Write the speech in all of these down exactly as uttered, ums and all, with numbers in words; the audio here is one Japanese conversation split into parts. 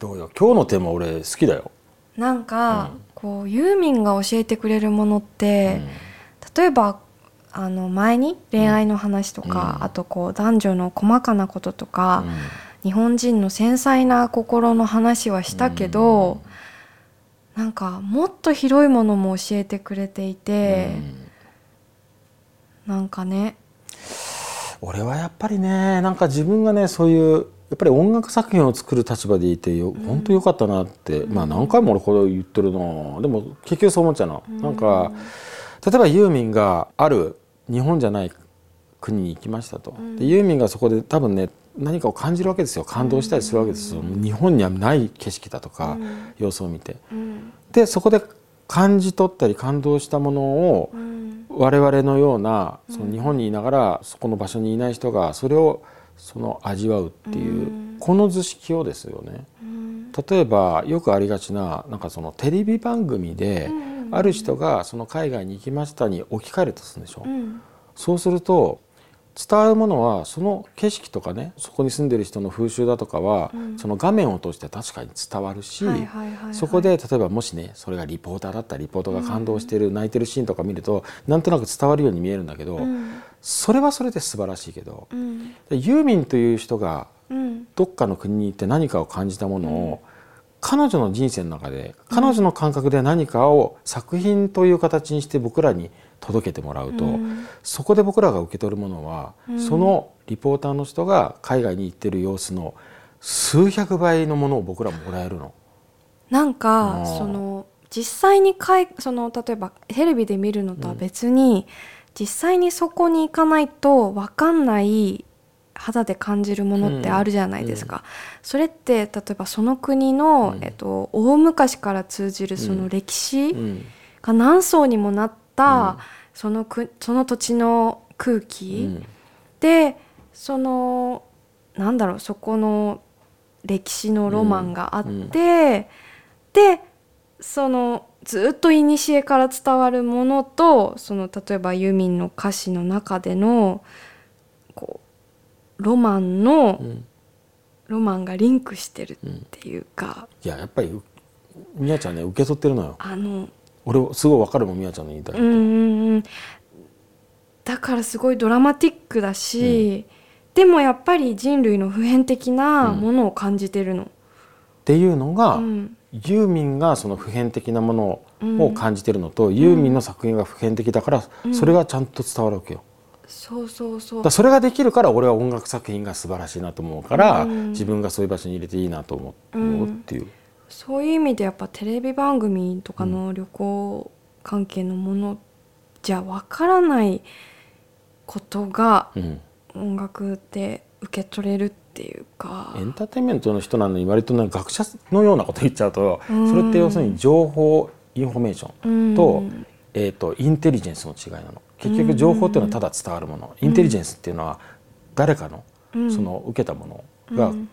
どうだ、今日のテーマ俺好きだよ。なんか、うん、こうユーミンが教えてくれるものって、うん、例えばあの前に恋愛の話とか、うん、あとこう男女の細かなこととか、うん、日本人の繊細な心の話はしたけど、うん、なんかもっと広いものも教えてくれていて、うん、なんかね、俺はやっぱりね、なんか自分がね、そういうやっぱり音楽作品を作る立場でいてよ、うん、本当良かったなって、うん、まあ何回も俺これ言ってるな。でも結局そう思っちゃうの、うん、なんか例えばユーミンがある日本じゃない国に行きましたと、うん、でユーミンがそこで多分ね何かを感じるわけですよ、感動したりするわけですよ、うん、日本にはない景色だとか、うん、様子を見て、うん、でそこで感じ取ったり感動したものを、うん、我々のようなその日本にいながらそこの場所にいない人がそれをその味わうっていう、うん、この図式をですよね、うん、例えばよくありがちな、 なんかそのテレビ番組で、うん、ある人がその海外に行きましたに置き換えるとするんでしょ、うん、そうすると伝わるものはその景色とかね、そこに住んでる人の風習だとかは、うん、その画面を通して確かに伝わるし、そこで例えばもしね、それがリポーターだったらリポーターが感動してる、うん、泣いてるシーンとか見るとなんとなく伝わるように見えるんだけど、うん、それはそれで素晴らしいけど、うん、ユーミンという人がどっかの国に行って何かを感じたものを、うん、彼女の人生の中で彼女の感覚で何かを作品という形にして僕らに届けてもらうと、うん、そこで僕らが受け取るものは、うん、そのリポーターの人が海外に行ってる様子の数百倍のものを僕らもらえるの。なんかその実際にかいその例えばテレビで見るのとは別に、うん、実際にそこに行かないと分かんない肌で感じるものってあるじゃないですか、うんうん、それって例えばその国の、うんえっと、大昔から通じるその歴史が何層にもなってうん、そのくその土地の空気、うん、でそのなんだろう、そこの歴史のロマンがあって、うんうん、でそのずっと古から伝わるものと、その例えばユーミンの歌詞の中でのこうロマンの、うん、ロマンがリンクしてるっていうか、うん、いややっぱりみやちゃんね、受け取ってるのよ。あの俺すごい分かるもん、みやちゃんの言いたいこと。うんうんうん、だからすごいドラマティックだし、うん、でもやっぱり人類の普遍的なものを感じてるの、うん、っていうのが、うん、ユーミンがその普遍的なものを感じてるのと、うん、ユーミンの作品が普遍的だから、うん、それがちゃんと伝わるわけよ、うん、そうそうそう、だからそれができるから俺は音楽作品が素晴らしいなと思うから、うん、自分がそういう場所に入れていいなと思う、うん、っていう、そういう意味でやっぱテレビ番組とかの旅行関係のものじゃわからないことが音楽で受け取れるっていうか、うん、エンターテインメントの人なのに割となんか学者のようなこと言っちゃうと、うん、それって要するに情報インフォメーション と,、うんえー、とインテリジェンスの違いなの。結局情報っていうのはただ伝わるもの、うん、インテリジェンスっていうのは誰か の,、うん、その受けたものが、うん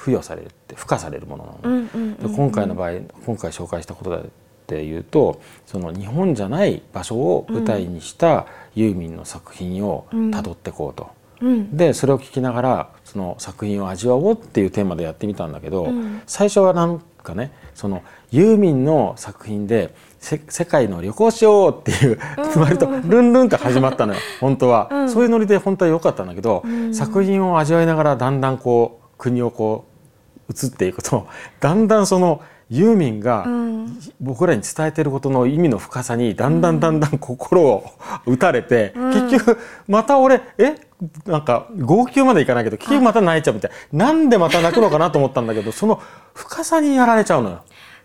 付与されるって付加されるものなの、ねうんうんうんうん、今回の場合今回紹介したことだっていうと、その日本じゃない場所を舞台にしたユーミンの作品をたどってこうと、うんうん、でそれを聞きながらその作品を味わおうっていうテーマでやってみたんだけど、うん、最初はなんかね、そのユーミンの作品で世界の旅行しようっていう割とルンルンって始まったのよ本当は、うん、そういうノリで本当は良かったんだけど、うん、作品を味わいながらだんだんこう国をこう移っていくと、だんだんそのユーミンが僕らに伝えてることの意味の深さにだんだんだんだん心を打たれて、うん、結局また俺えなんか号泣までいかないけど結局また泣いちゃうみたいな、なんでまた泣くのかなと思ったんだけどその深さにやられちゃうのよ。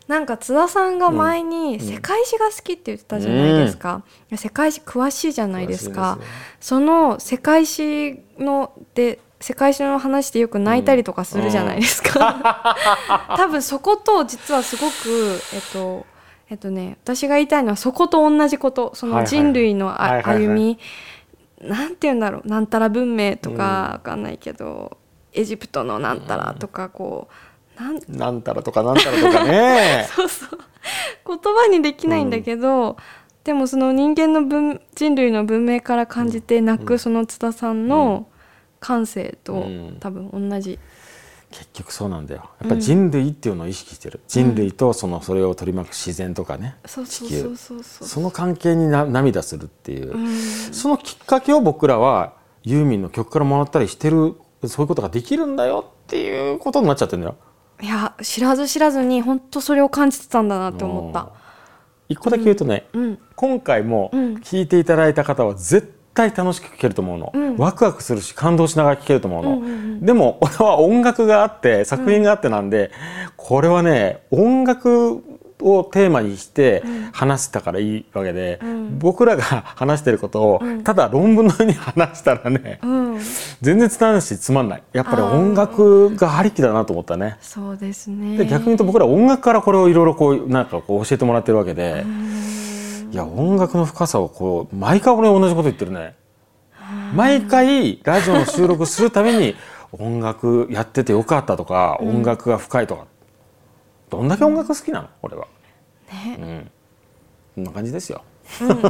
なんか津田さんが前に世界史が好きって言ってたじゃないですか、うん、世界史詳しいじゃないですか、詳しいですね、その世界史ので世界史の話でよく泣いたりとかするじゃないですか、うんうん、多分そこと実はすごくえっとえっとね私が言いたいのはそこと同じこと、その人類のあ、はいはい、歩み、はいはいはい、なんて言うんだろう、なんたら文明とか、うん、分かんないけどエジプトのなんたらとかこう、うん、なん、なんたらとかなんたらとかねそうそう言葉にできないんだけど、うん、でもその人間の文人類の文明から感じて泣くその津田さんの、うんうん感性と多分同じ、うん、結局そうなんだよ。やっぱ人類っていうのを意識してる、うん、人類とそのそれを取り巻く自然とかね、うん、地球、その関係にな涙するっていう、うん、そのきっかけを僕らはユーミンの曲からもらったりしてる、そういうことができるんだよっていうことになっちゃってるんだよ。いや、知らず知らずに本当それを感じてたんだなって思った。一個だけ言うとね、うん、今回も聴いていただいた方は絶対絶対楽しく聴けると思うの、うん、ワクワクするし感動しながら聴けると思うの、うんうんうん、でも俺は音楽があって作品があってなんで、うん、これはね音楽をテーマにして話したからいいわけで、うん、僕らが話してることをただ論文のように話したらね、うん、全然伝わらないしつまんない。やっぱり音楽がありきだなと思ったね。そうですね。で、逆に言うと僕ら音楽からこれをいろいろこうなんかこう教えてもらってるわけで、うん、いや音楽の深さをこう毎回俺同じこと言ってるね。毎回ラジオの収録するために音楽やっててよかったとか、うん、音楽が深いとか、どんだけ音楽好きなの俺は、ね、うん、こんな感じですよ、うん